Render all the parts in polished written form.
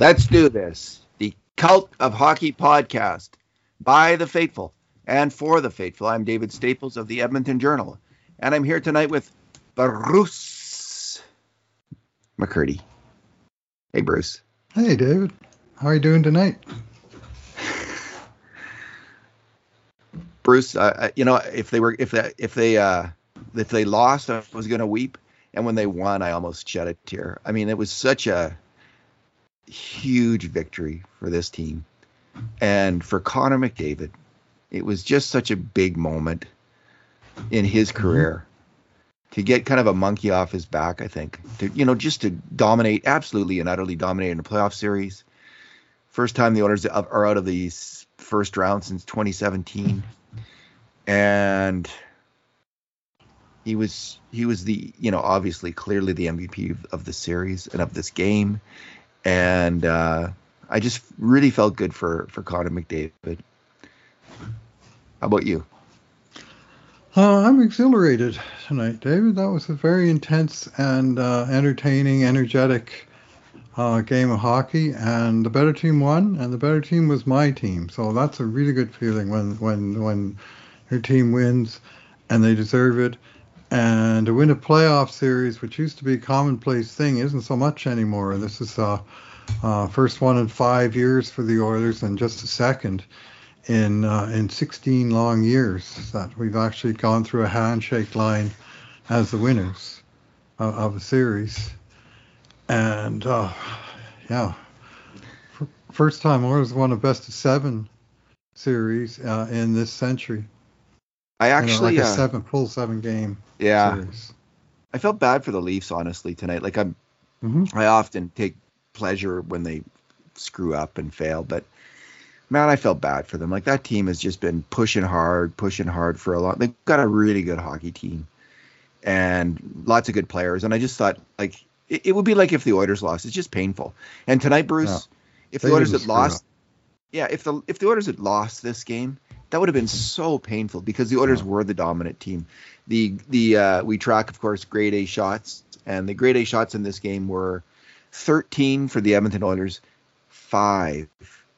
Let's do this. The Cult of Hockey podcast by the faithful and for the faithful. I'm David Staples of the Edmonton Journal, and I'm here tonight with Bruce McCurdy. Hey, Bruce. Hey, David. How are you doing tonight? Bruce, you know, if they lost, I was going to weep, and when they won, I almost shed a tear. I mean, it was such a huge victory for this team, and for Connor McDavid, it was just such a big moment in his career to get kind of a monkey off his back. I think just to dominate, absolutely and utterly dominate in the playoff series. First time the Oilers are out of the first round since 2017, and he was the obviously clearly the MVP of the series and of this game. And I just really felt good for Connor McDavid. How about you? I'm exhilarated tonight, David. That was a very intense and entertaining, energetic game of hockey. And the better team won, and the better team was my team. So that's a really good feeling when your team wins, and they deserve it. And to win a playoff series, which used to be a commonplace thing, isn't so much anymore. This is first one in 5 years for the Oilers, and just a second in 16 long years that we've actually gone through a handshake line as the winners of a series. And first time Oilers won a best-of-7 series in this century. I actually like a full seven game. Yeah, series. I felt bad for the Leafs honestly tonight. Like I often take pleasure when they screw up and fail, but man, I felt bad for them. Like that team has just been pushing hard for a long. They've got a really good hockey team and lots of good players. And I just thought like it would be like if the Oilers lost. It's just painful. And tonight, Bruce, if the Oilers had lost, if the Oilers had lost this game, that would have been so painful because the Oilers were the dominant team. We track, of course, grade A shots, and the grade A shots in this game were 13 for the Edmonton Oilers, 5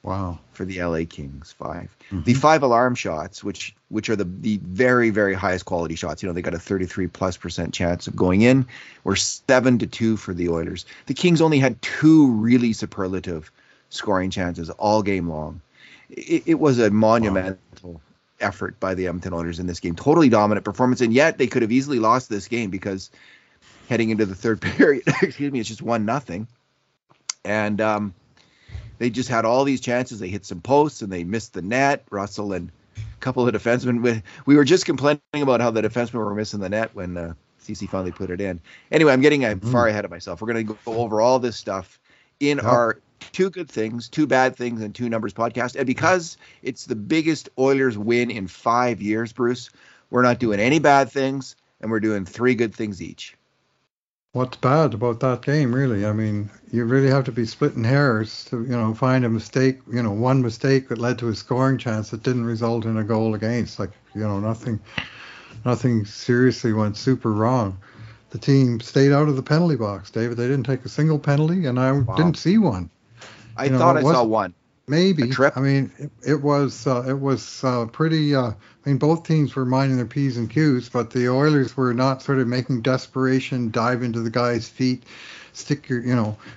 for the LA Kings, 5. Mm-hmm. The 5 alarm shots, which are the very, very highest quality shots, they got a 33+% chance of going in, were 7-2 for the Oilers. The Kings only had 2 really superlative scoring chances all game long. It was a monumental effort by the Edmonton Oilers in this game. Totally dominant performance, and yet they could have easily lost this game because heading into the third period, it's just 1-0. And they just had all these chances. They hit some posts, and they missed the net. Russell and a couple of defensemen. We were just complaining about how the defensemen were missing the net when Ceci finally put it in. Anyway, I'm getting far ahead of myself. We're going to go over all this stuff in our Two Good Things, Two Bad Things, and Two Numbers podcast. And because it's the biggest Oilers win in 5 years, Bruce, we're not doing any bad things, and we're doing 3 good things each. What's bad about that game, really? I mean, you really have to be splitting hairs to, find a mistake, one mistake that led to a scoring chance that didn't result in a goal against. Like, nothing seriously went super wrong. The team stayed out of the penalty box, David. They didn't take a single penalty, and I didn't see one. I thought I saw one. Maybe. I mean, it was pretty. I mean, both teams were minding their P's and Q's, but the Oilers were not sort of making desperation, dive into the guy's feet, stick your,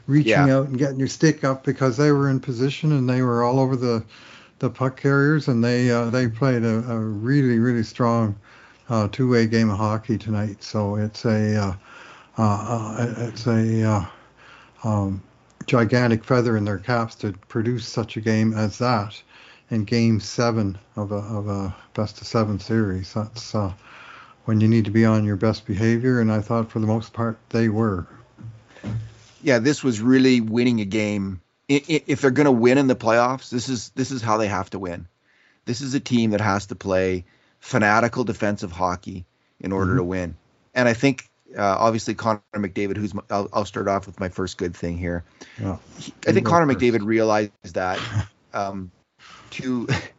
reaching out and getting your stick up because they were in position and they were all over the puck carriers, and they played a really, really strong two-way game of hockey tonight. So it's a gigantic feather in their caps to produce such a game as that in Game 7 of a best-of-7 series. That's when you need to be on your best behavior, and I thought for the most part they were. Yeah, this was really winning a game. If they're going to win in the playoffs, this is how they have to win. This is a team that has to play fanatical defensive hockey in order to win. And I think obviously Connor McDavid, I'll start off with my first good thing here. Yeah. I think Connor McDavid realized that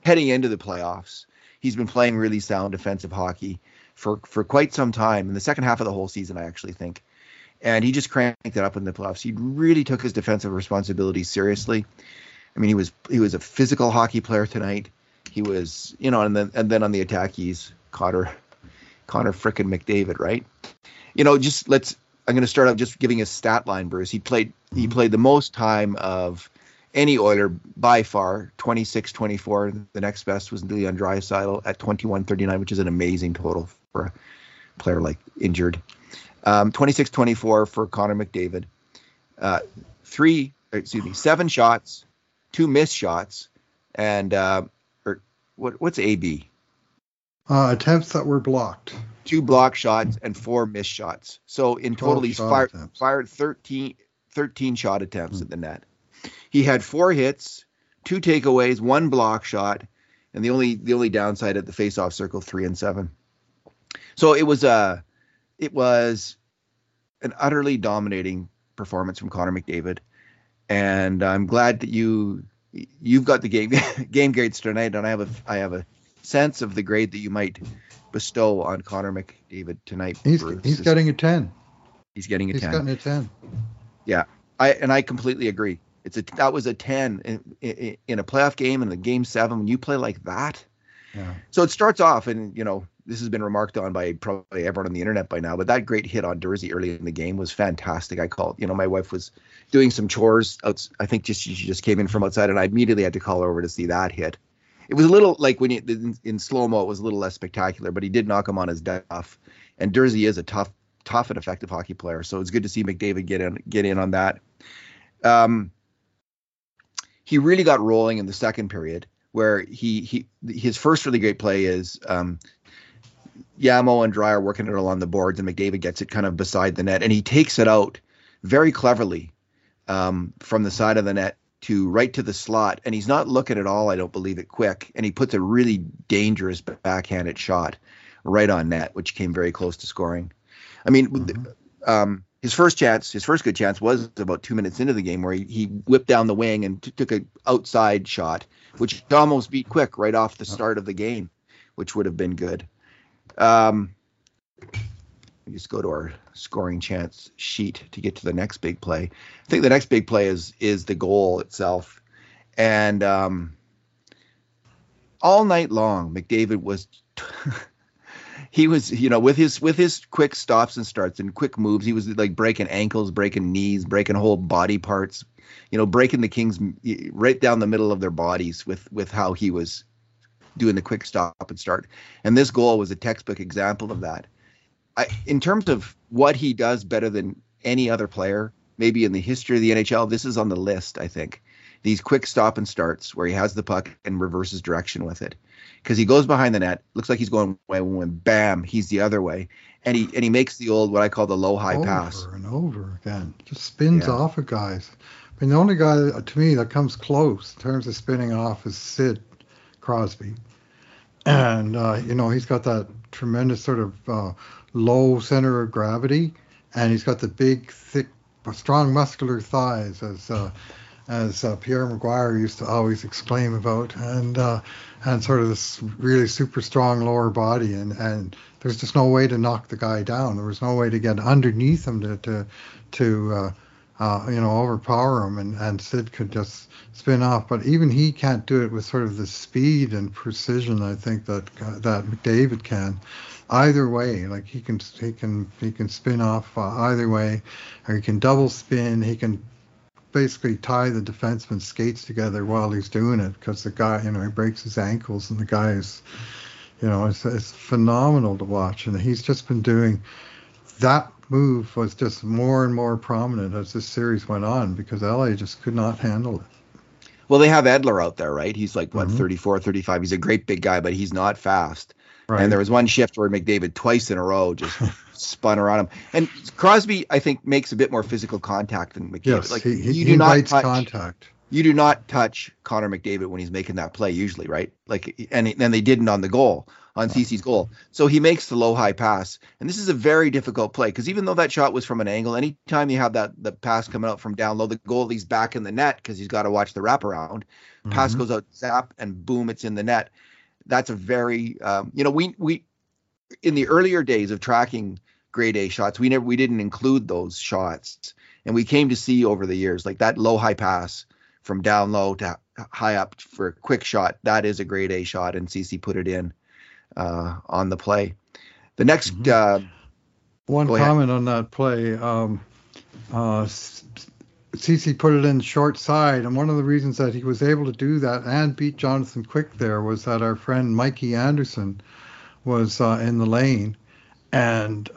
heading into the playoffs, he's been playing really sound defensive hockey for quite some time, in the second half of the whole season, I actually think. And he just cranked it up in the playoffs. He really took his defensive responsibilities seriously. I mean, he was a physical hockey player tonight. He was, you know, and then on the attack, he's Connor frickin' McDavid, right? You know, I'm going to start out just giving his stat line, Bruce. He played the most time of any Oiler by far, 26-24. The next best was Leon Draisaitl at 21-39, which is an amazing total for a player like injured. 26-24 for Connor McDavid. 7 shots, 2 missed shots, and what's AB? Attempts that were blocked. 2 block shots and 4 missed shots. So in total, he's fired 13 shot attempts at the net. He had 4 hits, 2 takeaways, 1 block shot, and the only downside at the faceoff circle, 3 and 7. So it was an utterly dominating performance from Connor McDavid, and I'm glad that you've got the game grades tonight, and I have a sense of the grade that you might bestow on Connor McDavid tonight. He's getting a 10. He's gotten a 10. Yeah, I completely agree. That was a 10 in a playoff game, in the Game 7 when you play like that. Yeah. So it starts off, and you know, this has been remarked on by probably everyone on the internet by now, but that great hit on Durzi early in the game was fantastic. I called, you know, my wife was doing some chores out. I think she just came in from outside, and I immediately had to call her over to see that hit. It was a little like when in slow-mo, it was a little less spectacular, but he did knock him on his duff. And Durzi is a tough and effective hockey player, so it's good to see McDavid get in on that. He really got rolling in the second period, where his first really great play is Yamo and Dreier working it along the boards, and McDavid gets it kind of beside the net, and he takes it out very cleverly from the side of the net to right to the slot, and he's not looking at all, I don't believe it, Quick, and he puts a really dangerous backhanded shot right on net, which came very close to scoring. I mean, his first good chance was about 2 minutes into the game, where he whipped down the wing and took an outside shot, which almost beat Quick right off the start of the game, which would have been good. We just go to our scoring chance sheet to get to the next big play. I think the next big play is the goal itself. And all night long, McDavid was he was, you know, with his quick stops and starts and quick moves, he was like breaking ankles, breaking knees, breaking whole body parts, you know, breaking the Kings right down the middle of their bodies with how he was doing the quick stop and start. And this goal was a textbook example of that. In terms of what he does better than any other player, maybe in the history of the NHL, this is on the list, I think. These quick stop and starts where he has the puck and reverses direction with it. Because he goes behind the net, looks like he's going one way, and bam, he's the other way. And he makes the old, what I call the low-high pass. Over and over again. Just spins off of guys. I mean, the only guy, to me, that comes close in terms of spinning off is Sid Crosby. And, you know, he's got that tremendous sort of low center of gravity, and he's got the big, thick, strong, muscular thighs, as Pierre Maguire used to always exclaim about, and sort of this really super strong lower body, and there's just no way to knock the guy down. There was no way to get underneath him to you know, overpower him, and Sid could just spin off. But even he can't do it with sort of the speed and precision, I think, that McDavid can. Either way, like he can spin off either way, or he can double spin. He can basically tie the defenseman's skates together while he's doing it, because the guy, you know, he breaks his ankles, and the guy is, you know, it's phenomenal to watch. And he's just been doing that. Move was just more and more prominent as this series went on, because LA just could not handle it. Well, they have Edler out there, right? He's like, what, 34, 35? He's a great big guy, but he's not fast. Right. And there was one shift where McDavid twice in a row just spun around him. And Crosby, I think, makes a bit more physical contact than McDavid. Yes, like, you do not touch Connor McDavid when he's making that play usually, right? Like, and then they didn't on the goal, on Ceci's goal. So he makes the low-high pass, and this is a very difficult play, because even though that shot was from an angle, anytime you have the pass coming out from down low, the goalie's back in the net because he's got to watch the wraparound. Pass goes out, zap, and boom, it's in the net. That's a very, you know, we in the earlier days of tracking grade A shots. We didn't include those shots, and we came to see over the years, like that low high pass from down low to high up for a quick shot. That is a grade A shot, and Ceci put it in on the play. The next one comment on that play. Ceci put it in short side, and one of the reasons that he was able to do that and beat Jonathan Quick there was that our friend Mikey Anderson was in the lane and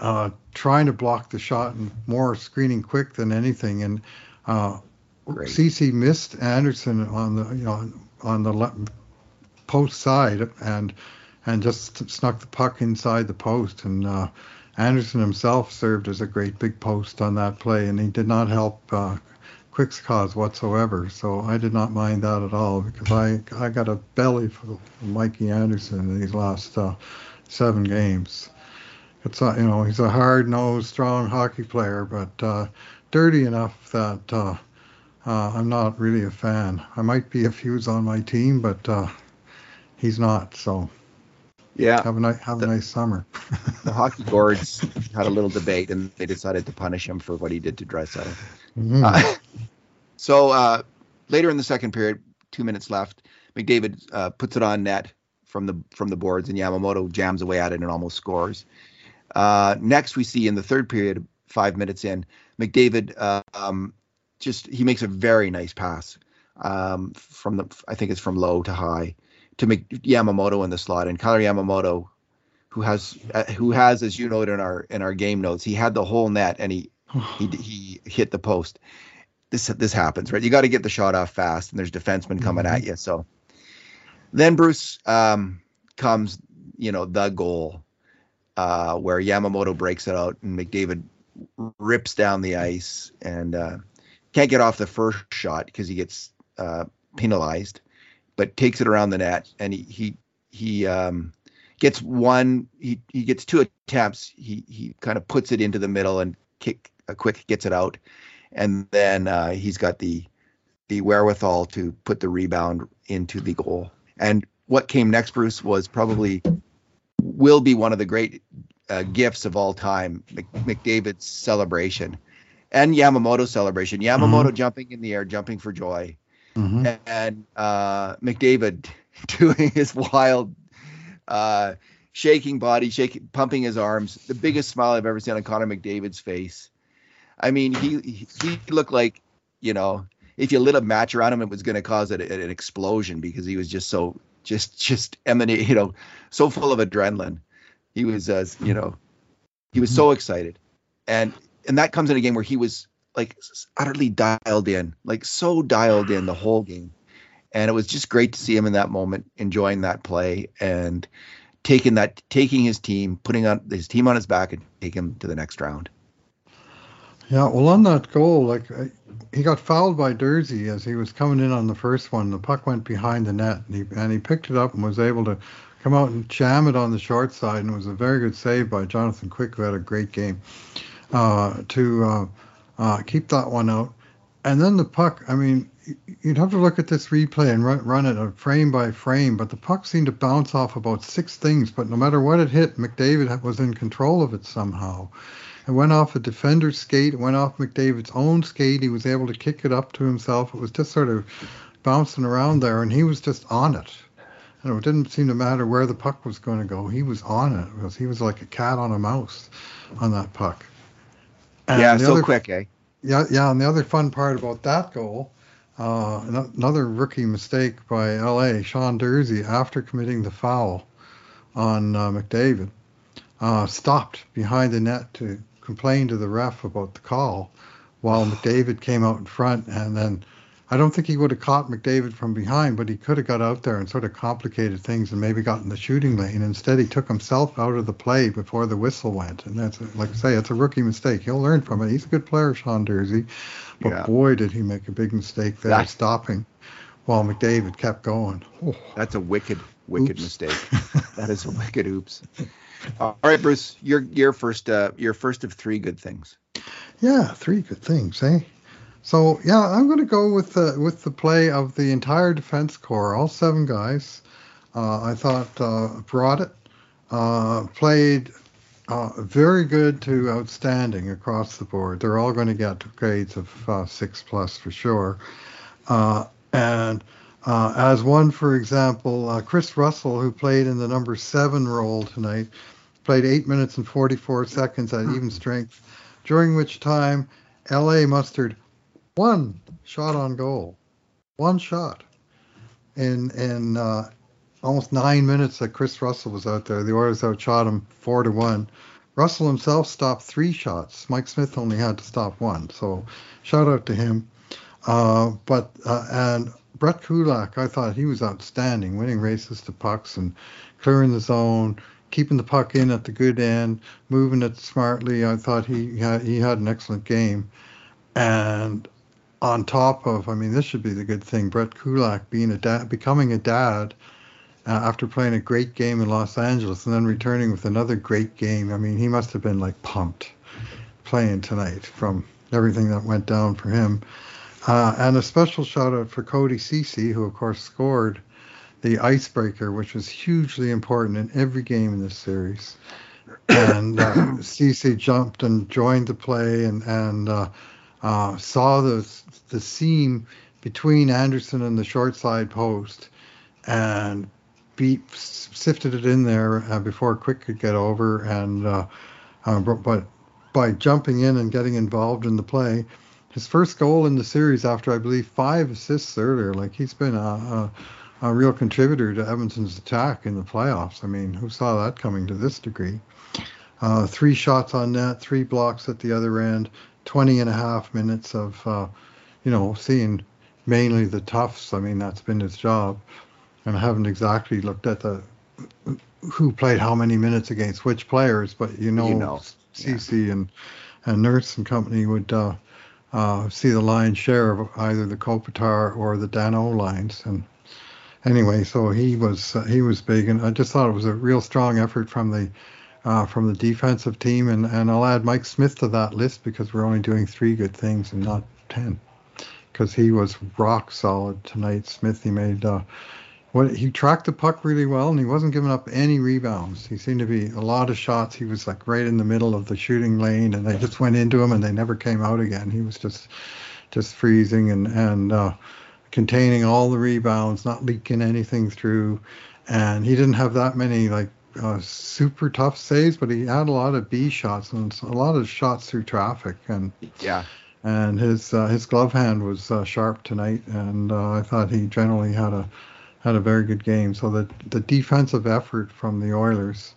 trying to block the shot and more screening Quick than anything. And Ceci missed Anderson on the post side and just snuck the puck inside the post, and Anderson himself served as a great big post on that play, and he did not help Quick's cause whatsoever. So I did not mind that at all, because I got a belly for Mikey Anderson in these last 7 games. It's he's a hard-nosed, strong hockey player, but dirty enough that I'm not really a fan. I might be if he was on my team, but he's not, so... Yeah, have a nice summer. The hockey gods had a little debate, and they decided to punish him for what he did to Draisaitl. Mm-hmm. So later in the second period, 2 minutes left, McDavid puts it on net from the boards, and Yamamoto jams away at it and almost scores. Next, we see in the third period, 5 minutes in, McDavid he makes a very nice pass I think it's from low to high, to make Yamamoto in the slot. And Kailer Yamamoto, who has, as you know, in our game notes, he had the whole net and he hit the post. This happens, right? You got to get the shot off fast, and there's defensemen coming at you. So then Bruce comes, the goal where Yamamoto breaks it out and McDavid rips down the ice and can't get off the first shot because he gets penalized, but takes it around the net, and he gets one. He gets 2 attempts. He kind of puts it into the middle, and Quick gets it out, and then he's got the wherewithal to put the rebound into the goal. And what came next, Bruce, was probably will be one of the great gifts of all time: McDavid's celebration and Yamamoto's celebration. Yamamoto jumping in the air, jumping for joy. Mm-hmm. And McDavid doing his wild shaking body, pumping his arms. The biggest smile I've ever seen on Connor McDavid's face. I mean, he looked like, if you lit a match around him, it was going to cause an explosion, because he was just so just emanating, so full of adrenaline. He was, he was so excited, and that comes in a game where he was, like, utterly dialed in the whole game. And it was just great to see him in that moment, enjoying that play and taking his team, putting on his team on his back and take him to the next round. Yeah. Well, on that goal, he got fouled by Durzi as he was coming in on the first one. The puck went behind the net, and he picked it up and was able to come out and jam it on the short side. And it was a very good save by Jonathan Quick, who had a great game, to keep that one out. And then the puck, I mean, you'd have to look at this replay and run it frame by frame, but the puck seemed to bounce off about 6 things, but no matter what it hit, McDavid was in control of it somehow. It went off a defender's skate, it went off McDavid's own skate, he was able to kick it up to himself, it was just sort of bouncing around there, and he was just on it. And it didn't seem to matter where the puck was going to go, he was on it, because he was like a cat on a mouse on that puck. And quick, eh? Yeah, and the other fun part about that goal, another rookie mistake by L.A., Sean Durzi, after committing the foul on McDavid, stopped behind the net to complain to the ref about the call while McDavid came out in front, and then I don't think he would have caught McDavid from behind, but he could have got out there and sort of complicated things and maybe got in the shooting lane. Instead, he took himself out of the play before the whistle went. And that's, like I say, it's a rookie mistake. He'll learn from it. He's a good player, Sean Durzi. But boy, did he make a big mistake there, stopping while McDavid kept going. Oh. That's a wicked mistake. That is a wicked oops. All right, Bruce, your first of 3 good things. Yeah, 3 good things, eh? So, yeah, I'm going to go with the play of the entire defense corps, all 7 guys. I thought brought it, played Very good to outstanding across the board. They're all going to get grades of 6+ for sure. And as one, for example, Chris Russell, who played in the number 7 role tonight, played 8 minutes and 44 seconds at even strength, during which time LA mustered 1 shot on goal. 1 shot in almost 9 minutes that Chris Russell was out there. The Oilers outshot him 4-1. Russell himself stopped 3 shots. Mike Smith only had to stop 1. So shout out to him. And Brett Kulak, I thought he was outstanding, winning races to pucks and clearing the zone, keeping the puck in at the good end, moving it smartly. I thought he had an excellent game. And on top of, I mean, this should be the good thing, Brett Kulak becoming a dad after playing a great game in Los Angeles and then returning with another great game. I mean, he must have been like pumped playing tonight from everything that went down for him. And a special shout out for Cody Ceci, who of course scored the icebreaker, which was hugely important in every game in this series. And Ceci jumped and joined the play and saw the seam between Anderson and the short side post and sifted it in there before Quick could get over. But by jumping in and getting involved in the play, his first goal in the series after, I believe, 5 assists earlier. Like, he's been a real contributor to Edmonton's attack in the playoffs. I mean, who saw that coming to this degree? 3 shots on net, 3 blocks at the other end, 20 and a half minutes of, seeing mainly the toughs. I mean, that's been his job. And I haven't exactly looked at who played how many minutes against which players, but Ceci and Nurse and company would see the lion's share of either the Kopitar or the Dano lines. And anyway, so he was big, and I just thought it was a real strong effort from the defensive team, and I'll add Mike Smith to that list because we're only doing 3 good things and not 10, because he was rock solid tonight. Smith, he made he tracked the puck really well, and he wasn't giving up any rebounds. He seemed to be a lot of shots. He was like right in the middle of the shooting lane, and they just went into him, and they never came out again. He was just freezing and containing all the rebounds, not leaking anything through. And he didn't have that many super tough saves, but he had a lot of B shots and a lot of shots through traffic. And yeah. And his glove hand was sharp tonight, and I thought he generally had a very good game. So the defensive effort from the Oilers,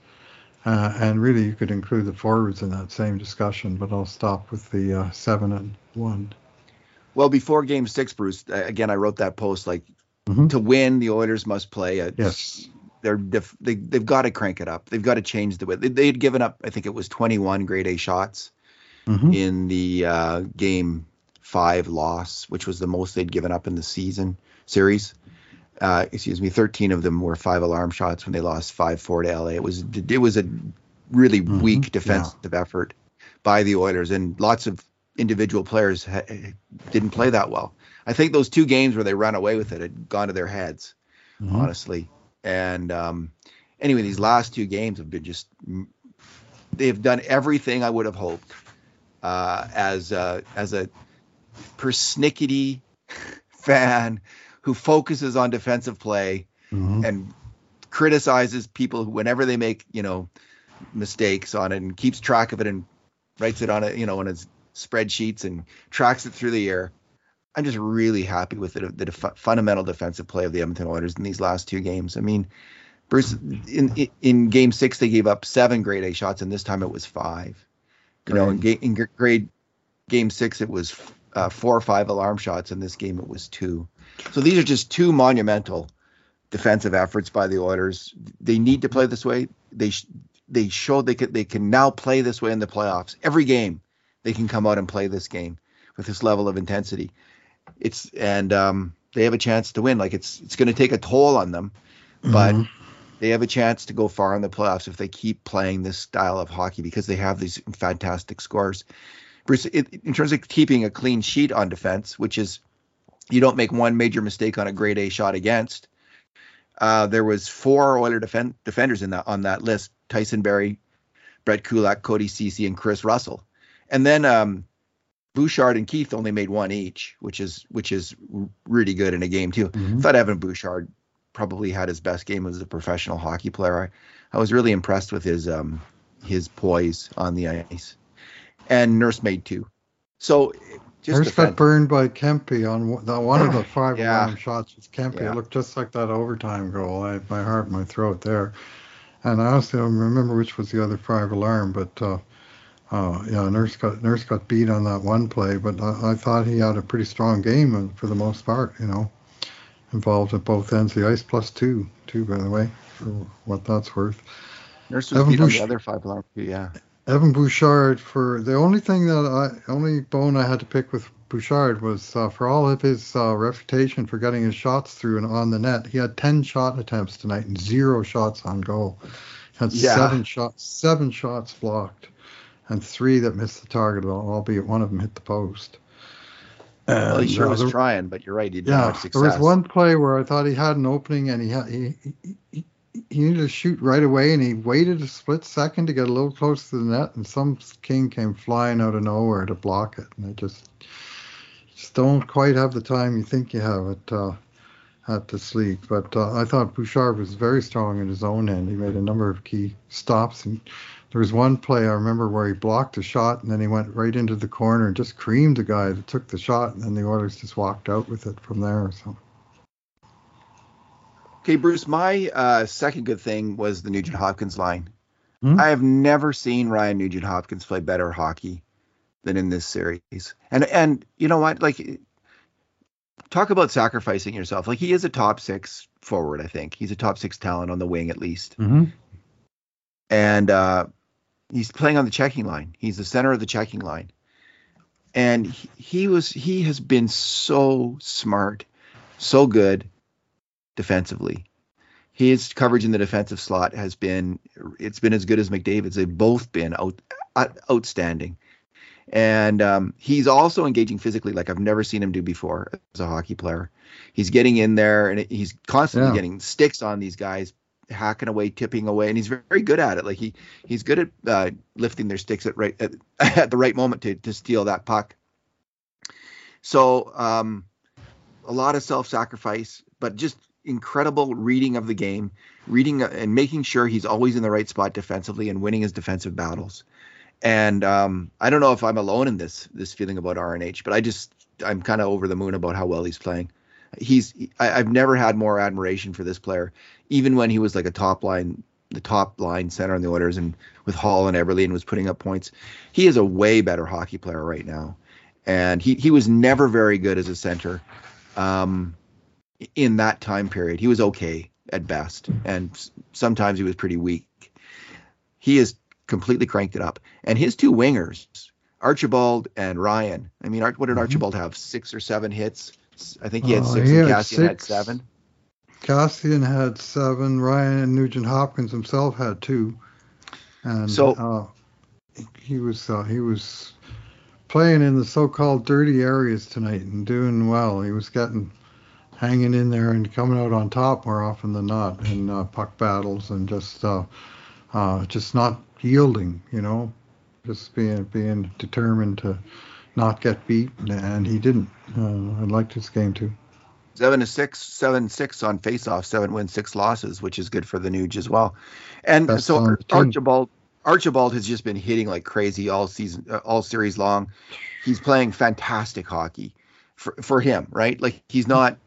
and really you could include the forwards in that same discussion, but I'll stop with the 7-1. Well, before game 6, Bruce, again, I wrote that post, to win, the Oilers must play. Yes. They've got to crank it up. They've got to change the way. They had given up, I think it was 21 grade A shots in the game 5 loss, which was the most they'd given up in the series. 13 of them were 5 alarm shots when they lost 5-4 to LA. It was a really weak defensive effort by the Oilers, and lots of individual players didn't play that well. I think those 2 games where they ran away with it had gone to their heads, honestly. And anyway, these last 2 games have been they've done everything I would have hoped as a persnickety fan who focuses on defensive play and criticizes people whenever they make, mistakes on it, and keeps track of it and writes it on it, on his spreadsheets and tracks it through the year. I'm just really happy with the fundamental defensive play of the Edmonton Oilers in these last 2 games. I mean, Bruce, in game 6, they gave up 7 grade A shots, and this time it was 5. Game 6, it was 4 or 5 alarm shots. In this game, it was 2. So these are just 2 monumental defensive efforts by the Oilers. They need to play this way. They showed they can now play this way in the playoffs. Every game, they can come out and play this game with this level of intensity. They have a chance to win. It's going to take a toll on them, but they have a chance to go far in the playoffs if they keep playing this style of hockey, because they have these fantastic scores. Bruce, in terms of keeping a clean sheet on defense, which is you don't make one major mistake on a grade A shot against, there was 4 Oiler defenders on that list. Tyson Berry, Brett Kulak, Cody Ceci, and Chris Russell. And then Bouchard and Keith only made one each, which is really good in a game too. Mm-hmm. I thought Evan Bouchard probably had his best game as a professional hockey player. I was really impressed with his poise on the ice. And Nurse made two. So just Nurse got burned by Kempe on one of the five random shots with Kempe. Yeah. It looked just like that overtime goal. I had my heart in my throat there. And I honestly don't remember which was the other five alarm, but Nurse got beat on that one play, but I thought he had a pretty strong game and for the most part, you know, involved at both ends of the ice, plus two, by the way, for what that's worth. Nurse was beat on the other five alarm too, yeah. Evan Bouchard, for the only bone I had to pick with Bouchard was for all of his reputation for getting his shots through and on the net, he had 10 shot attempts tonight and 0 shots on goal. He had 7 shots blocked and 3 that missed the target, albeit one of them hit the post. Well, he sure was trying, but you're right, he didn't have success. There was one play where I thought he had an opening and he needed to shoot right away, and he waited a split second to get a little close to the net, and some King came flying out of nowhere to block it, and they just don't quite have the time you think you have at this league. But I thought Bouchard was very strong in his own end. He made a number of key stops, and there was one play I remember where he blocked a shot, and then he went right into the corner and just creamed the guy that took the shot, and then the Oilers just walked out with it from there. So. Okay, Bruce, my second good thing was the Nugent Hopkins line. Mm-hmm. I have never seen Ryan Nugent Hopkins play better hockey than in this series. And you know what? Like, talk about sacrificing yourself. Like, he is a top six forward, I think. He's a top six talent on the wing, at least. Mm-hmm. And he's playing on the checking line. He's the center of the checking line. And he has been so smart, so good. Defensively, his coverage in the defensive slot has been as good as McDavid's. They've both been outstanding, and he's also engaging physically like I've never seen him do before as a hockey player. He's getting in there and he's constantly getting sticks on these guys, hacking away, tipping away, and he's very good at it. Like he's good at lifting their sticks at the right moment to steal that puck. So a lot of self-sacrifice, but just incredible reading of the game, reading and making sure he's always in the right spot defensively and winning his defensive battles. And I don't know if I'm alone in this feeling about RNH, but I'm kind of over the moon about how well he's playing. I've never had more admiration for this player, even when he was like the top line center in the Oilers and with Hall and Everly and was putting up points. He is a way better hockey player right now. And he was never very good as a center. In that time period, he was okay at best, and sometimes he was pretty weak. He has completely cranked it up. And his two wingers, Archibald and Ryan, I mean, what did Archibald have? 6 or 7 hits? I think he had 6 and Kassian had 7. Kassian had 7. Ryan and Nugent Hopkins himself had 2. And so he was playing in the so-called dirty areas tonight and doing well. He was hanging in there and coming out on top more often than not in puck battles and just not yielding, you know, just being determined to not get beat, and he didn't. I liked his game too. 7-6 on faceoff, 7 wins, 6 losses, which is good for the Nuge as well. And best so Archibald has just been hitting like crazy all season, all series long. He's playing fantastic hockey for him, right? Like he's not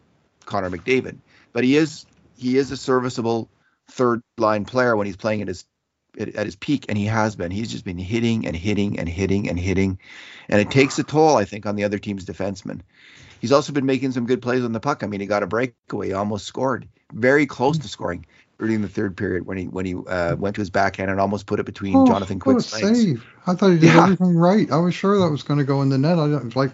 Connor McDavid, but he is a serviceable third line player when he's playing at his peak, and he has been. He's just been hitting, and it takes a toll, I think, on the other team's defenseman. He's also been making some good plays on the puck. I mean, he got a breakaway, he almost scored, very close to scoring during the third period when he went to his backhand and almost put it between Jonathan Quick's legs. Save! I thought he did everything right. I was sure that was going to go in the net.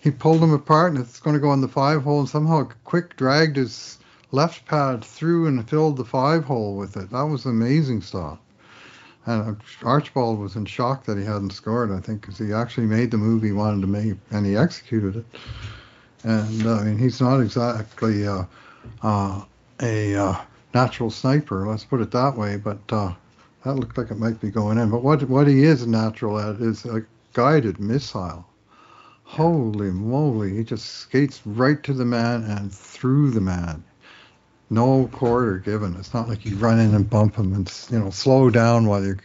He pulled them apart, and it's going to go on the 5-hole, and somehow Quick dragged his left pad through and filled the 5-hole with it. That was an amazing stop. And Archibald was in shock that he hadn't scored, I think, because he actually made the move he wanted to make, and he executed it. And, I mean, he's not exactly a natural sniper, let's put it that way, but That looked like it might be going in. But what he is natural at is a guided missile. Holy moly, he just skates right to the man and through the man. No quarter given. It's not like you run in and bump him and, you know, slow down while you're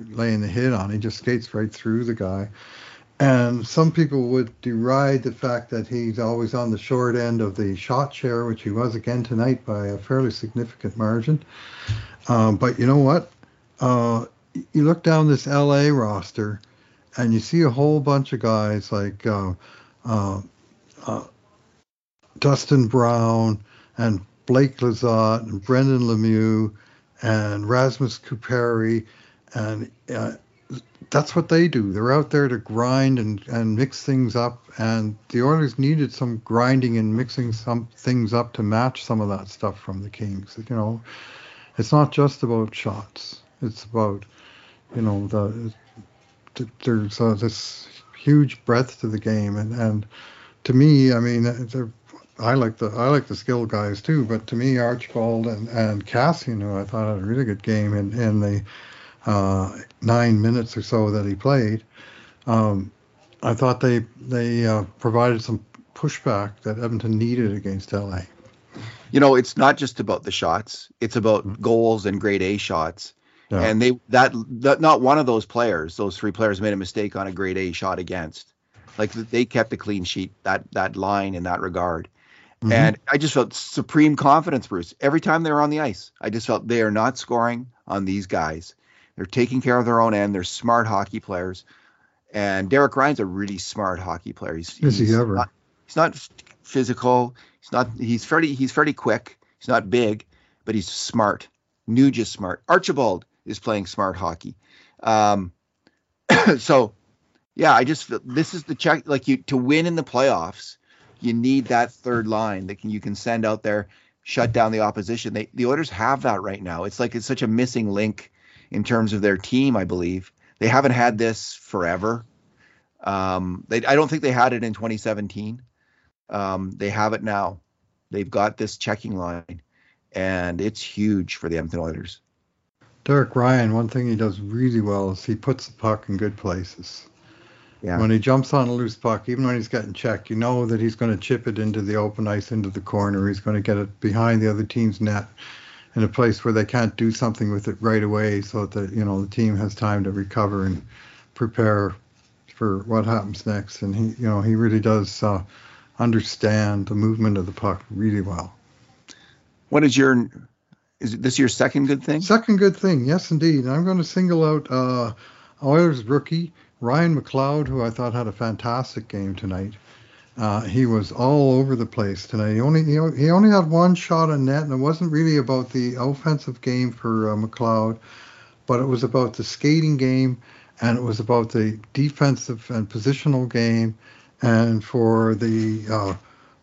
laying the hit on. He just skates right through the guy. And some people would deride the fact that he's always on the short end of the shot share, which he was again tonight by a fairly significant margin. But you know what? You look down this LA roster and you see a whole bunch of guys like Dustin Brown and Blake Lizotte and Brendan Lemieux and Rasmus Kuperi, and that's what they do. They're out there to grind and mix things up, and the Oilers needed some grinding and mixing some things up to match some of that stuff from the Kings. You know, it's not just about shots. It's about, you know, there's this huge breadth to the game, and to me, I mean, I like the skill guys too, but to me, Archibald and Kassian, who I thought had a really good game in the 9 minutes or so that he played, I thought they provided some pushback that Edmonton needed against LA. You know, it's not just about the shots; it's about goals and grade A shots. Yeah. And that not one of those three players made a mistake on a grade A shot against. Like, they kept a clean sheet, that line in that regard. Mm-hmm. And I just felt supreme confidence, Bruce. Every time they were on the ice, I just felt they are not scoring on these guys. They're taking care of their own end. They're smart hockey players. And Derek Ryan's a really smart hockey player. Is he ever? He's not physical. He's fairly quick. He's not big, but he's smart. Nuge is smart. Archibald is playing smart hockey. So, yeah, I just feel this is the check. Like, you to win in the playoffs, you need that third line that you can send out there, shut down the opposition. The Oilers have that right now. It's like it's such a missing link in terms of their team, I believe. They haven't had this forever. I don't think they had it in 2017. They have it now. They've got this checking line, and it's huge for the Edmonton Oilers. Derek Ryan, one thing he does really well is he puts the puck in good places. Yeah. When he jumps on a loose puck, even when he's getting checked, you know that he's going to chip it into the open ice, into the corner. He's going to get it behind the other team's net in a place where they can't do something with it right away, so that, you know, the team has time to recover and prepare for what happens next. And he, you know, he really does understand the movement of the puck really well. What is your... Is this your second good thing? Second good thing, yes, indeed. And I'm going to single out Oilers rookie Ryan McLeod, who I thought had a fantastic game tonight. He was all over the place tonight. He only had one shot on net, and it wasn't really about the offensive game for McLeod, but it was about the skating game, and it was about the defensive and positional game, and for the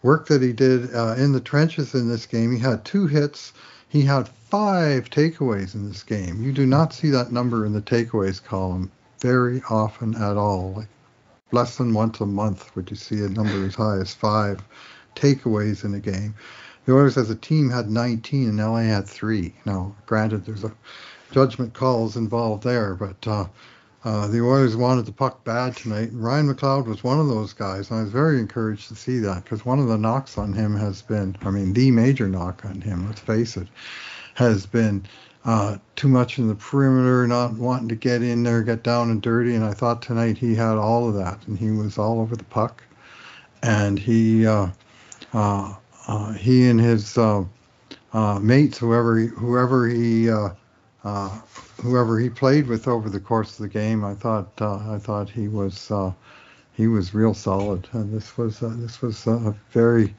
work that he did in the trenches in this game. He had 2 hits. He had 5 takeaways in this game. You do not see that number in the takeaways column very often at all. Like, less than once a month would you see a number as high as 5 takeaways in a game. The Oilers as a team had 19 and LA had 3. Now, granted, there's a judgment calls involved there, but the Oilers wanted the puck bad tonight, and Ryan McLeod was one of those guys, and I was very encouraged to see that, because one of the knocks on him has been, I mean, the major knock on him, let's face it, has been too much in the perimeter, not wanting to get in there, get down and dirty, and I thought tonight he had all of that, and he was all over the puck, and he and his mates, whoever he played with over the course of the game, I thought he was real solid, and this was a very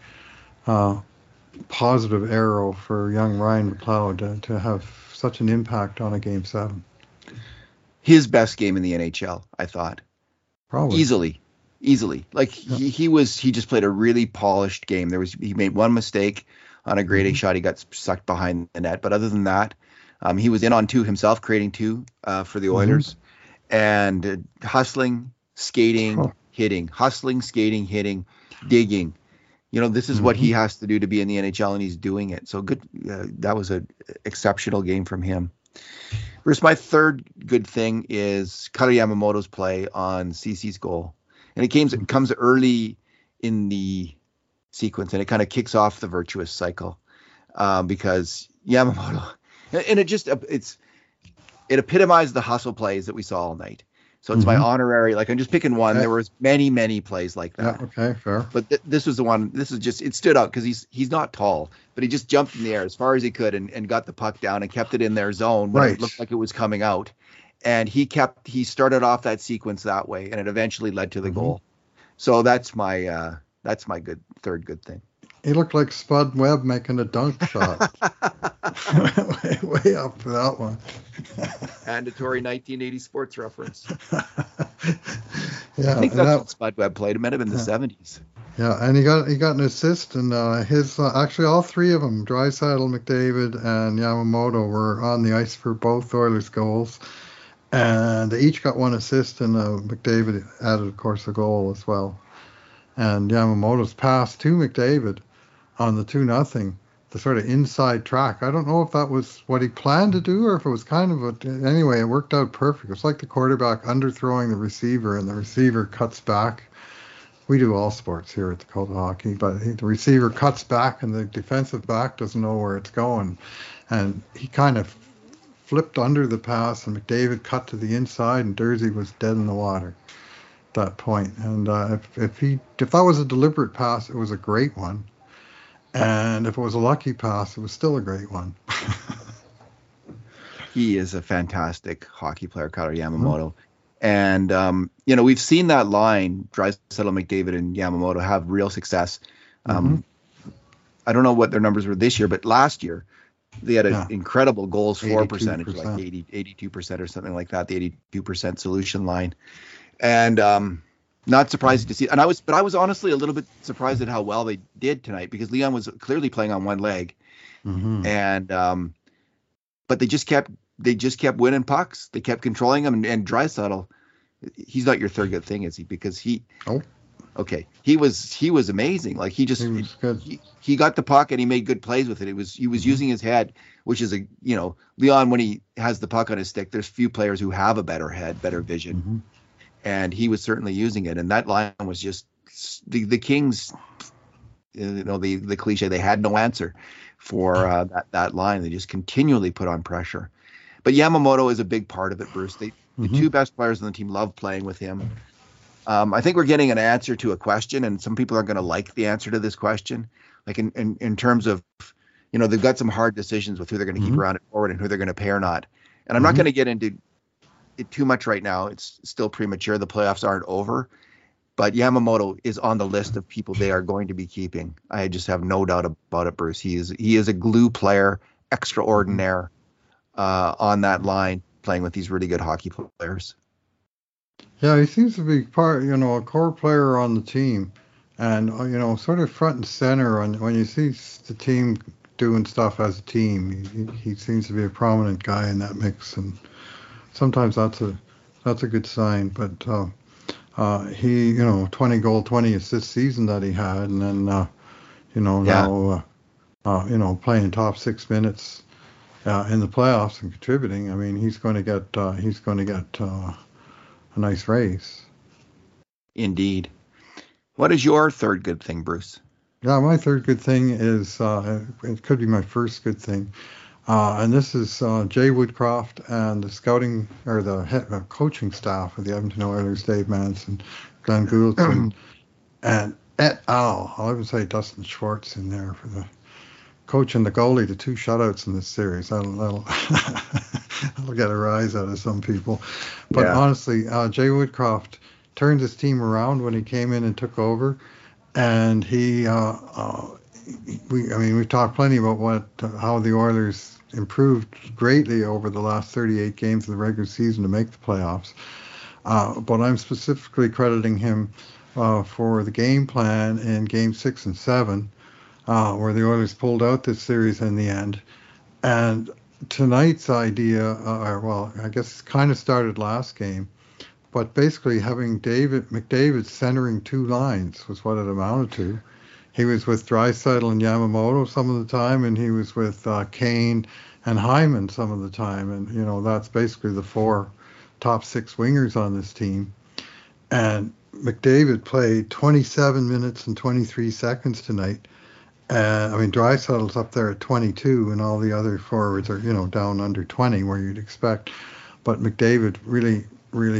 positive arrow for young Ryan McLeod to have such an impact on a Game 7. His best game in the NHL, I thought. Probably easily. Like, yeah. he just played a really polished game. He made one mistake on a grade A shot. He got sucked behind the net, but other than that, he was in on 2 himself, creating 2 for the Oilers, and hustling, skating, hitting, hustling, skating, hitting, digging. You know, this is what he has to do to be in the NHL, and he's doing it. So good. That was an exceptional game from him. Bruce, my third good thing is Kailer Yamamoto's play on Ceci's goal. And it comes early in the sequence, and it kind of kicks off the virtuous cycle because Yamamoto – and it epitomized the hustle plays that we saw all night. So it's my honorary – like, I'm just picking one. Okay. There was many, many plays like that. Yeah, okay, fair. But this was the one – this is just – it stood out because he's not tall, but he just jumped in the air as far as he could and got the puck down and kept it in their zone when it looked like it was coming out. And he started off that sequence that way, and it eventually led to the goal. So that's my third good thing. He looked like Spud Webb making a dunk shot. way up for that one. Mandatory 1980 sports reference. Yeah, I think that's what Spud Webb played. It might have been the 70s. Yeah, and he got an assist, and his actually all three of them, Draisaitl, McDavid, and Yamamoto, were on the ice for both Oilers goals. And they each got one assist, and McDavid added, of course, a goal as well. And Yamamoto's pass to McDavid on the 2-0, the sort of inside track. I don't know if that was what he planned to do or if it was kind of a... Anyway, it worked out perfect. It's like the quarterback underthrowing the receiver, and the receiver cuts back. We do all sports here at Dakota Hockey, but the receiver cuts back, and the defensive back doesn't know where it's going. And he kind of flipped under the pass, and McDavid cut to the inside, and Durzi was dead in the water at that point. And if that was a deliberate pass, it was a great one. And if it was a lucky pass, it was still a great one. He is a fantastic hockey player, Kailer Yamamoto. And, we've seen that line, Draisaitl, McDavid, and Yamamoto, have real success. I don't know what their numbers were this year, but last year, they had an incredible goals for percentage, like 82% or something like that, the 82% solution line. And not surprising to see. And I was honestly a little bit surprised at how well they did tonight, because Leon was clearly playing on one leg. And but they just kept winning pucks. They kept controlling them. And Draisaitl, he's not your third good thing, is he? Because okay, he was amazing. Like, he got the puck and he made good plays with it. He was using his head, which is Leon, when he has the puck on his stick, there's few players who have a better head, better vision, and he was certainly using it. And that line was just the Kings. The cliche, they had no answer for that line. They just continually put on pressure. But Yamamoto is a big part of it, Bruce. The two best players on the team love playing with him. I think we're getting an answer to a question, and some people aren't going to like the answer to this question. Like in terms of, they've got some hard decisions with who they're going to keep around at forward and who they're going to pay or not. And I'm not going to get into it too much right now. It's still premature. The playoffs aren't over. But Yamamoto is on the list of people they are going to be keeping. I just have no doubt about it, Bruce. He is a glue player, extraordinaire on that line, playing with these really good hockey players. Yeah, he seems to be a core player on the team, and sort of front and center. And when you see the team doing stuff as a team, he seems to be a prominent guy in that mix. And sometimes that's a good sign. But he, 20 goal, 20 assist season that he had, and then now playing top 6 minutes in the playoffs and contributing. I mean, he's going to get a nice raise. Indeed. What is your third good thing, Bruce? Yeah, my third good thing is, it could be my first good thing. And this is Jay Woodcroft and the scouting or the head coaching staff of the Edmonton Oilers, Dave Manson, Glenn Gouldson, and et al. I'll even say Dustin Schwartz in there for the coach and the goalie to 2 shutouts in this series. That'll get a rise out of some people. But honestly, Jay Woodcroft turned his team around when he came in and took over, and he... we've talked plenty about how the Oilers improved greatly over the last 38 games of the regular season to make the playoffs. But I'm specifically crediting him for the game plan in Games 6 and 7, where the Oilers pulled out this series in the end. And tonight's idea, I guess it kind of started last game, but basically having McDavid centering 2 lines was what it amounted to. He was with Draisaitl and Yamamoto some of the time, and he was with Kane and Hyman some of the time. And, you know, that's basically the four top six wingers on this team. And McDavid played 27 minutes and 23 seconds tonight. And I mean, Draisaitl's up there at 22, and all the other forwards are, you know, down under 20 where you'd expect. But McDavid really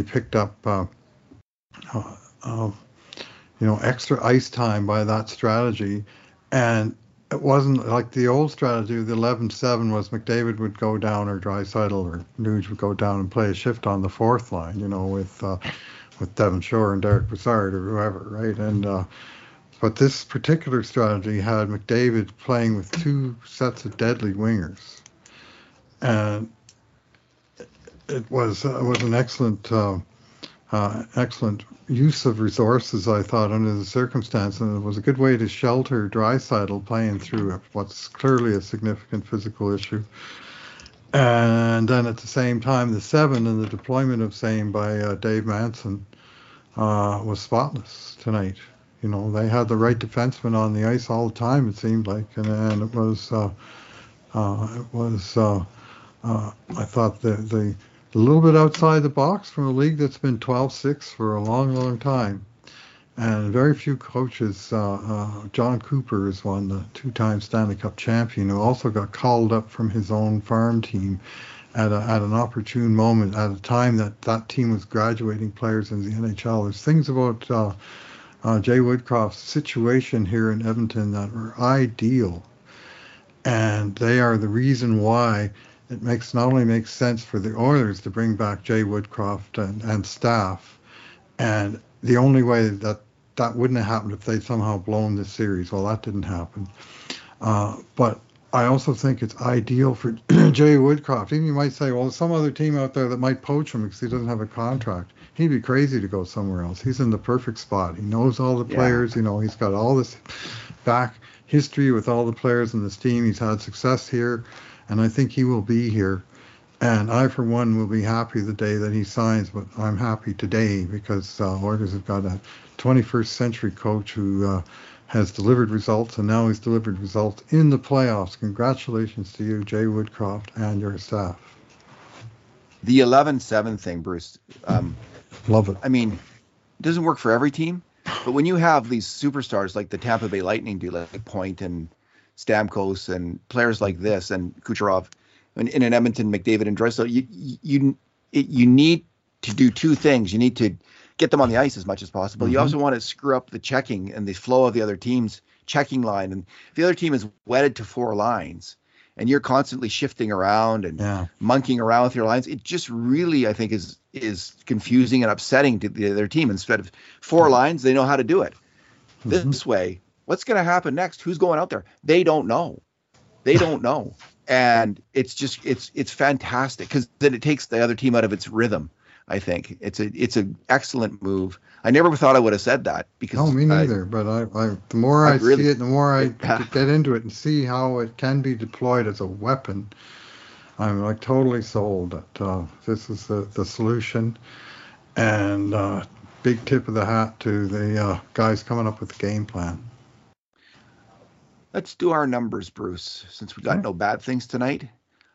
picked up, you know, extra ice time by that strategy. And it wasn't like the old strategy. The 11-7 was McDavid would go down, or Draisaitl or Nuge would go down and play a shift on the fourth line, you know, with Devon Shore and Derek Brassard or whoever, right? And but this particular strategy had McDavid playing with two sets of deadly wingers, and it was an excellent excellent use of resources, I thought, under the circumstance, and it was a good way to shelter Draisaitl playing through what's clearly a significant physical issue. And then at the same time, the seven and the deployment of same by Dave Manson was spotless tonight. You know, they had the right defenseman on the ice all the time, it seemed like, and it was I thought the a little bit outside the box from a league that's been 12-6 for a long, long time. And very few coaches, John Cooper is one, the two-time Stanley Cup champion, who also got called up from his own farm team at an opportune moment, at a time that team was graduating players in the NHL. There's things about Jay Woodcroft's situation here in Edmonton that were ideal. And they are the reason why it not only makes sense for the Oilers to bring back Jay Woodcroft and staff. And the only way that wouldn't have happened if they'd somehow blown this series. Well, that didn't happen. But I also think it's ideal for Jay Woodcroft. Even you might say, well, there's some other team out there that might poach him because he doesn't have a contract. He'd be crazy to go somewhere else. He's in the perfect spot. He knows all the players. Yeah. You know, he's got all this back history with all the players in this team. He's had success here. And I think he will be here. And I, for one, will be happy the day that he signs. But I'm happy today because Oilers have got a 21st century coach who has delivered results. And now he's delivered results in the playoffs. Congratulations to you, Jay Woodcroft, and your staff. The 11-7 thing, Bruce. Love it. I mean, it doesn't work for every team. But when you have these superstars like the Tampa Bay Lightning do, like Point and Stamkos and players like this and Kucherov, and in an Edmonton, McDavid and Draisaitl, you need to do two things. You need to get them on the ice as much as possible. Mm-hmm. You also want to screw up the checking and the flow of the other team's checking line. And if the other team is wedded to four lines and you're constantly shifting around and monkeying around with your lines, it just really, I think, is confusing and upsetting to the other team. Instead of four lines, they know how to do it. Mm-hmm. This way, what's going to happen next? Who's going out there? They don't know. And it's just, it's fantastic because then it takes the other team out of its rhythm. I think it's an excellent move. I never thought I would have said that because no, me neither. But I the more I really see it, the more I get into it and see how it can be deployed as a weapon. I'm like totally sold that this is the solution. And big tip of the hat to the guys coming up with the game plan. Let's do our numbers, Bruce, since we got no bad things tonight.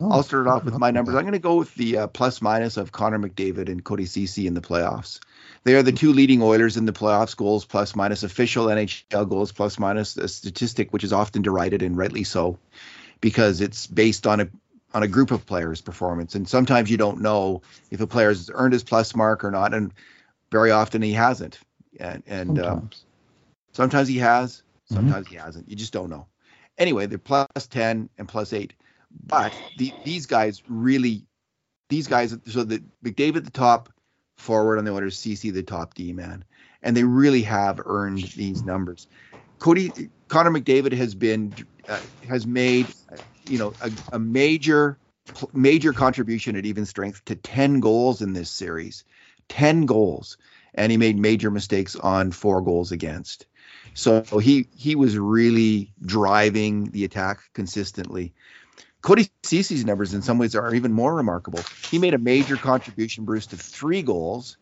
I'll start off with my numbers. I'm going to go with the plus minus of Connor McDavid and Cody Ceci in the playoffs. They are the two leading Oilers in the playoffs, goals plus minus, official NHL goals plus minus, a statistic which is often derided, and rightly so, because it's based on a group of players' performance. And sometimes you don't know if a player has earned his plus mark or not, and very often he hasn't. And sometimes he has, sometimes he hasn't. You just don't know. Anyway, they're plus 10 and plus 8. But these guys, so the McDavid at the top forward on the Oilers, Ceci the top D-man. And they really have earned these numbers. Connor McDavid has made, you know, a major contribution at even strength to 10 goals in this series. 10 goals. And he made major mistakes on 4 goals against. So he was really driving the attack consistently. Cody Ceci's numbers in some ways are even more remarkable. He made a major contribution, Bruce, to 3 goals,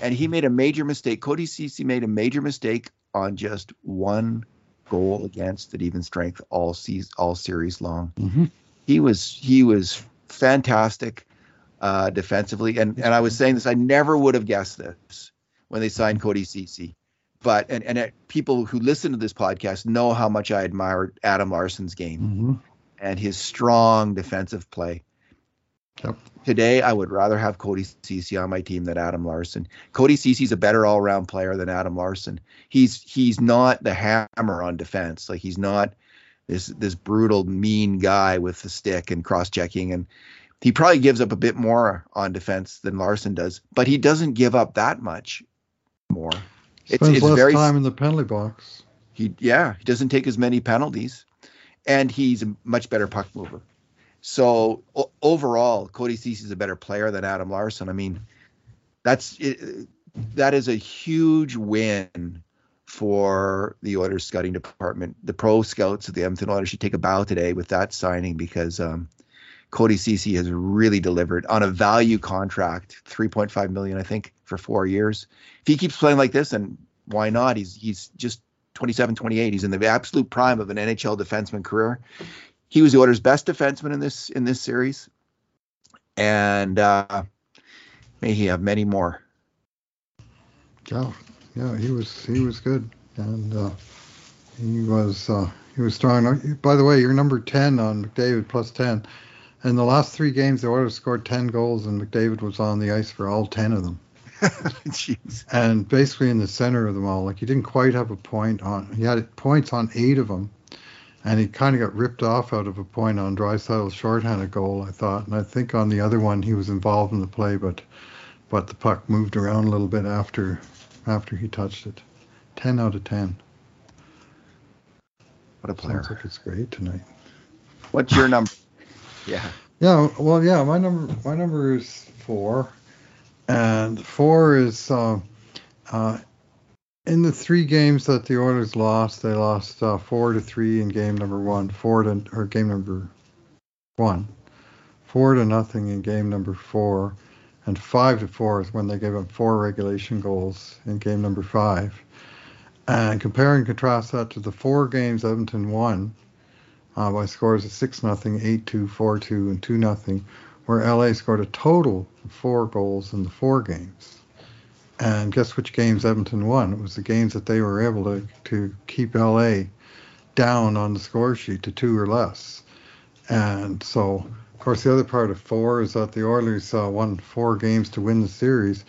and he made a major mistake. Cody Ceci made a major mistake on just 1 goal against at even strength all series long. Mm-hmm. He was fantastic defensively. And I was saying this, I never would have guessed this when they signed Cody Ceci. But and people who listen to this podcast know how much I admired Adam Larsson's game and his strong defensive play. Yep. Today, I would rather have Cody Ceci on my team than Adam Larsson. Cody Ceci's a better all-round player than Adam Larsson. He's not the hammer on defense. Like, he's not this brutal, mean guy with the stick and cross-checking. And he probably gives up a bit more on defense than Larsson does, but he doesn't give up that much more. Spends less time in the penalty box. He doesn't take as many penalties, and he's a much better puck mover. So overall, Cody Ceci is a better player than Adam Larsson. I mean, that is a huge win for the Oilers scouting department. The pro scouts of the Edmonton Oilers should take a bow today with that signing, because Cody Ceci has really delivered on a value contract, $3.5 million, I think, for 4 years. If he keeps playing like this, and why not? He's just 27, 28. He's in the absolute prime of an NHL defenseman career. He was the Oilers' best defenseman in this series, and may he have many more. Yeah, he was good, and he was strong. By the way, you're number 10 on McDavid +10. In the last 3 games, the Oilers scored 10 goals, and McDavid was on the ice for all 10 of them. Jeez. And basically in the center of them all. Like, he didn't quite have a point on. He had points on 8 of them. And he kind of got ripped off out of a point on Draisaitl's shorthanded goal, I thought. And I think on the other one, he was involved in the play, but the puck moved around a little bit after he touched it. 10 out of 10. What a player. Sounds like it's great tonight. What's your number? Yeah. Yeah, well, yeah, my number is 4. And 4 is in the 3 games that the Oilers lost, they lost 4-3 in game number 1, game number 1, 4-0 in game number 4, and 5-4 is when they gave up 4 regulation goals in game number 5. And compare and contrast that to the 4 games Edmonton won by scores of 6-0, 8-2, 4-2, and 2-0, where LA scored a total of 4 goals in the 4 games. And guess which games Edmonton won? It was the games that they were able to keep LA down on the score sheet to 2 or less. And so, of course, the other part of 4 is that the Oilers won 4 games to win the series.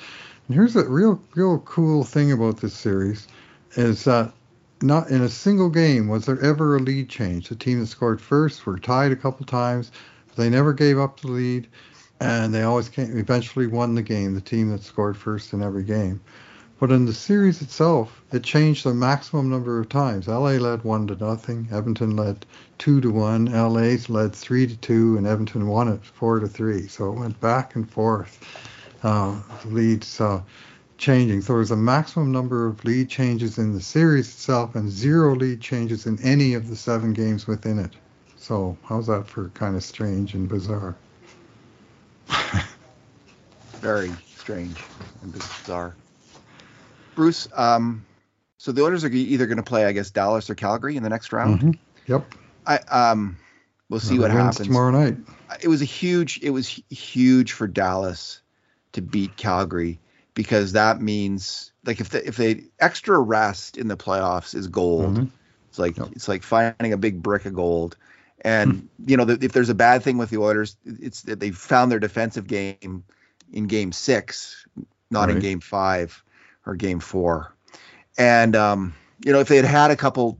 And here's the real cool thing about this series is that not in a single game was there ever a lead change. The team that scored first were tied a couple times, but they never gave up the lead. And they always eventually won the game, the team that scored first in every game. But in the series itself, it changed the maximum number of times. L.A. led 1-0, Edmonton led 2-1, L.A. led 3-2, and Edmonton won it 4-3. So it went back and forth, leads changing. So there was a maximum number of lead changes in the series itself and 0 lead changes in any of the 7 games within it. So how's that for kind of strange and bizarre? Very strange and bizarre. Bruce, so the Oilers are either going to play, I guess, Dallas or Calgary in the next round. Mm-hmm. Yep. We'll see what happens tomorrow night. It was huge for Dallas to beat Calgary, because that means, like, if they extra rest in the playoffs is gold. Mm-hmm. It's like finding a big brick of gold. And, you know, if there's a bad thing with the Oilers, it's that they found their defensive game in game 6, not in game 5 or game 4. And, you know, if they had had a couple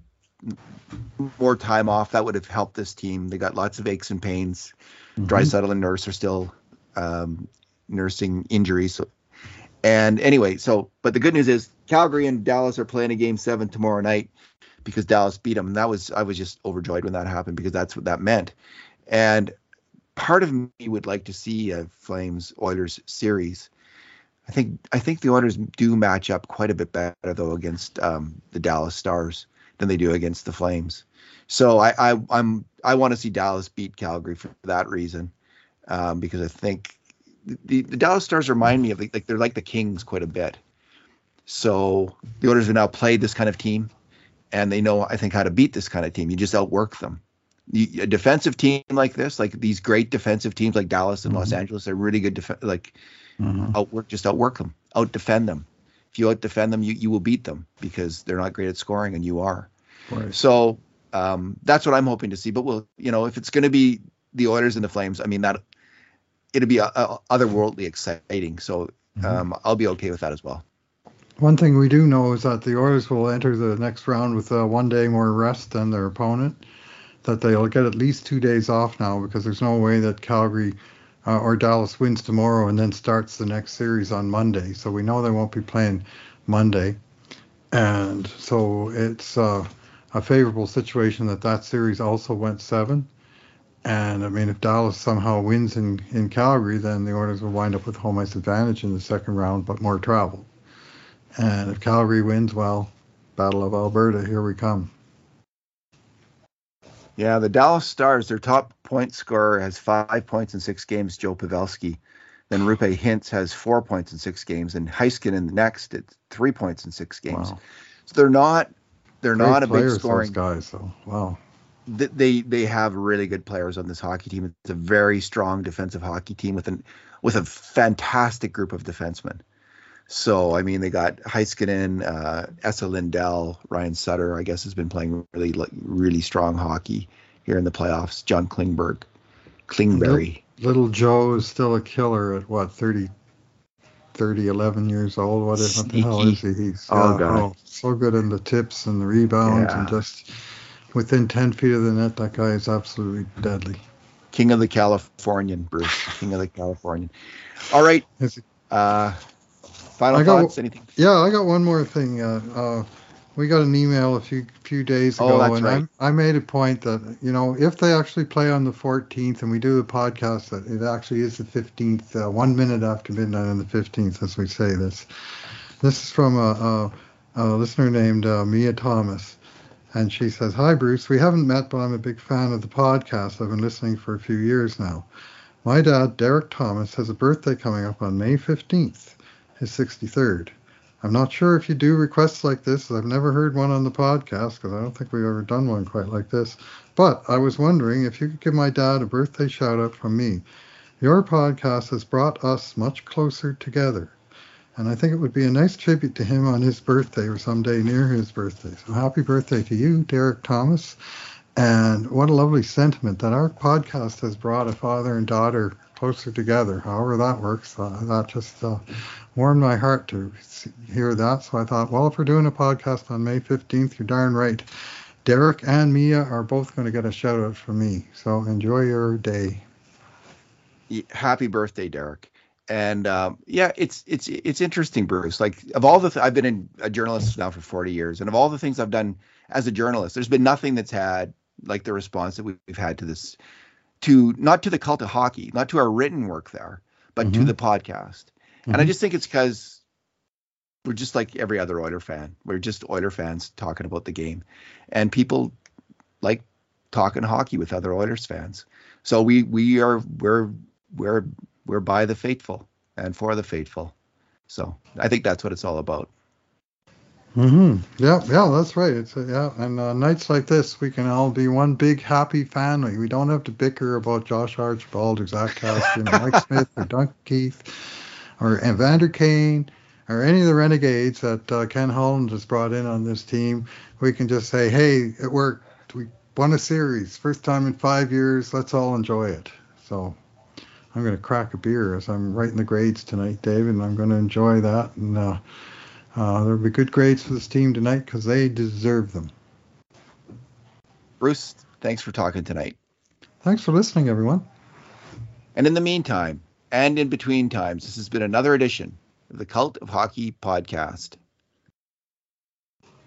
more time off, that would have helped this team. They got lots of aches and pains. Draisaitl and Nurse are still nursing injuries. But the good news is Calgary and Dallas are playing a game 7 tomorrow night, because Dallas beat them. And I was just overjoyed when that happened, because that's what that meant. And part of me would like to see a Flames-Oilers series. I think the Oilers do match up quite a bit better, though, against the Dallas Stars than they do against the Flames. So I want to see Dallas beat Calgary for that reason, because I think the Dallas Stars remind me of, like, they're like the Kings quite a bit. So the Oilers have now played this kind of team. And they know, I think, how to beat this kind of team. You just outwork them. a defensive team like this, like these great defensive teams like Dallas and Los Angeles, are really good. Outwork them, out-defend them. If you out-defend them, you will beat them because they're not great at scoring and you are. Right. So that's what I'm hoping to see. But we'll, you know, if it's going to be the Oilers and the Flames, I mean, that it'll be otherworldly exciting. So I'll be okay with that as well. One thing we do know is that the Oilers will enter the next round with 1 day more rest than their opponent, that they'll get at least 2 days off now because there's no way that Calgary or Dallas wins tomorrow and then starts the next series on Monday. So we know they won't be playing Monday. And so it's a favorable situation that series also went 7. And, I mean, if Dallas somehow wins in Calgary, then the Oilers will wind up with home ice advantage in the second round, but more travel. And if Calgary wins, well, Battle of Alberta, here we come. Yeah, the Dallas Stars, their top point scorer has 5 points in 6 games, Joe Pavelski. Then Rupe Hintz has 4 points in 6 games, and Heiskanen next at 3 points in 6 games. Wow. So they're not a big scoring guys. So wow, they have really good players on this hockey team. It's a very strong defensive hockey team with a fantastic group of defensemen. So, I mean, they got Heiskanen, Essa Lindell, Ryan Sutter, I guess, has been playing really, really strong hockey here in the playoffs. John Klingberg. Little Joe is still a killer at, 11 years old? What the hell is he? He's so good in the tips and the rebounds and just within 10 feet of the net, that guy is absolutely deadly. King of the Californian, Bruce. King of the Californian. All right. Final thoughts? Anything? Yeah, I got one more thing. We got an email a few days ago, and right. I made a point that, you know, if they actually play on the 14th and we do the podcast, that it actually is the 15th, 1 minute after midnight on the 15th as we say this. This is from a listener named Mia Thomas, and she says, "Hi, Bruce. We haven't met, but I'm a big fan of the podcast. I've been listening for a few years now. My dad, Derek Thomas, has a birthday coming up on May 15th. His 63rd. I'm not sure if you do requests like this, as I've never heard one on the podcast, because I don't think we've ever done one quite like this. But I was wondering if you could give my dad a birthday shout-out from me. Your podcast has brought us much closer together, and I think it would be a nice tribute to him on his birthday or someday near his birthday. So happy birthday to you, Derek Thomas. And what a lovely sentiment that our podcast has brought a father and daughter closer together, however that works." That just warmed my heart to hear that. So I thought, well, if we're doing a podcast on May 15th, you're darn right. Derek and Mia are both going to get a shout out from me. So enjoy your day. Happy birthday, Derek. And it's interesting, Bruce. Like of all the I've been a journalist now for 40 years, and of all the things I've done as a journalist, there's been nothing that's had like the response that we've had to this. Not to the cult of hockey, not to our written work there, but to the podcast. Mm-hmm. And I just think it's because we're just like every other Oiler fan. We're just Oiler fans talking about the game. And people like talking hockey with other Oilers fans. So we're by the faithful and for the faithful. So I think that's what it's all about. Mm-hmm. Yeah, that's right. And nights like this, we can all be one big happy family. We don't have to bicker about Josh Archibald or Zach Kassian or Mike Smith or Duncan Keith or Evander Kane or any of the renegades that Ken Holland has brought in on this team. We can just say, hey, it worked. We won a series. First time in 5 years. Let's all enjoy it. So I'm going to crack a beer as I'm writing the grades tonight, David, and I'm going to enjoy that. And there'll be good grades for this team tonight because they deserve them. Bruce, thanks for talking tonight. Thanks for listening, everyone. And in the meantime, and in between times, this has been another edition of the Cult of Hockey podcast.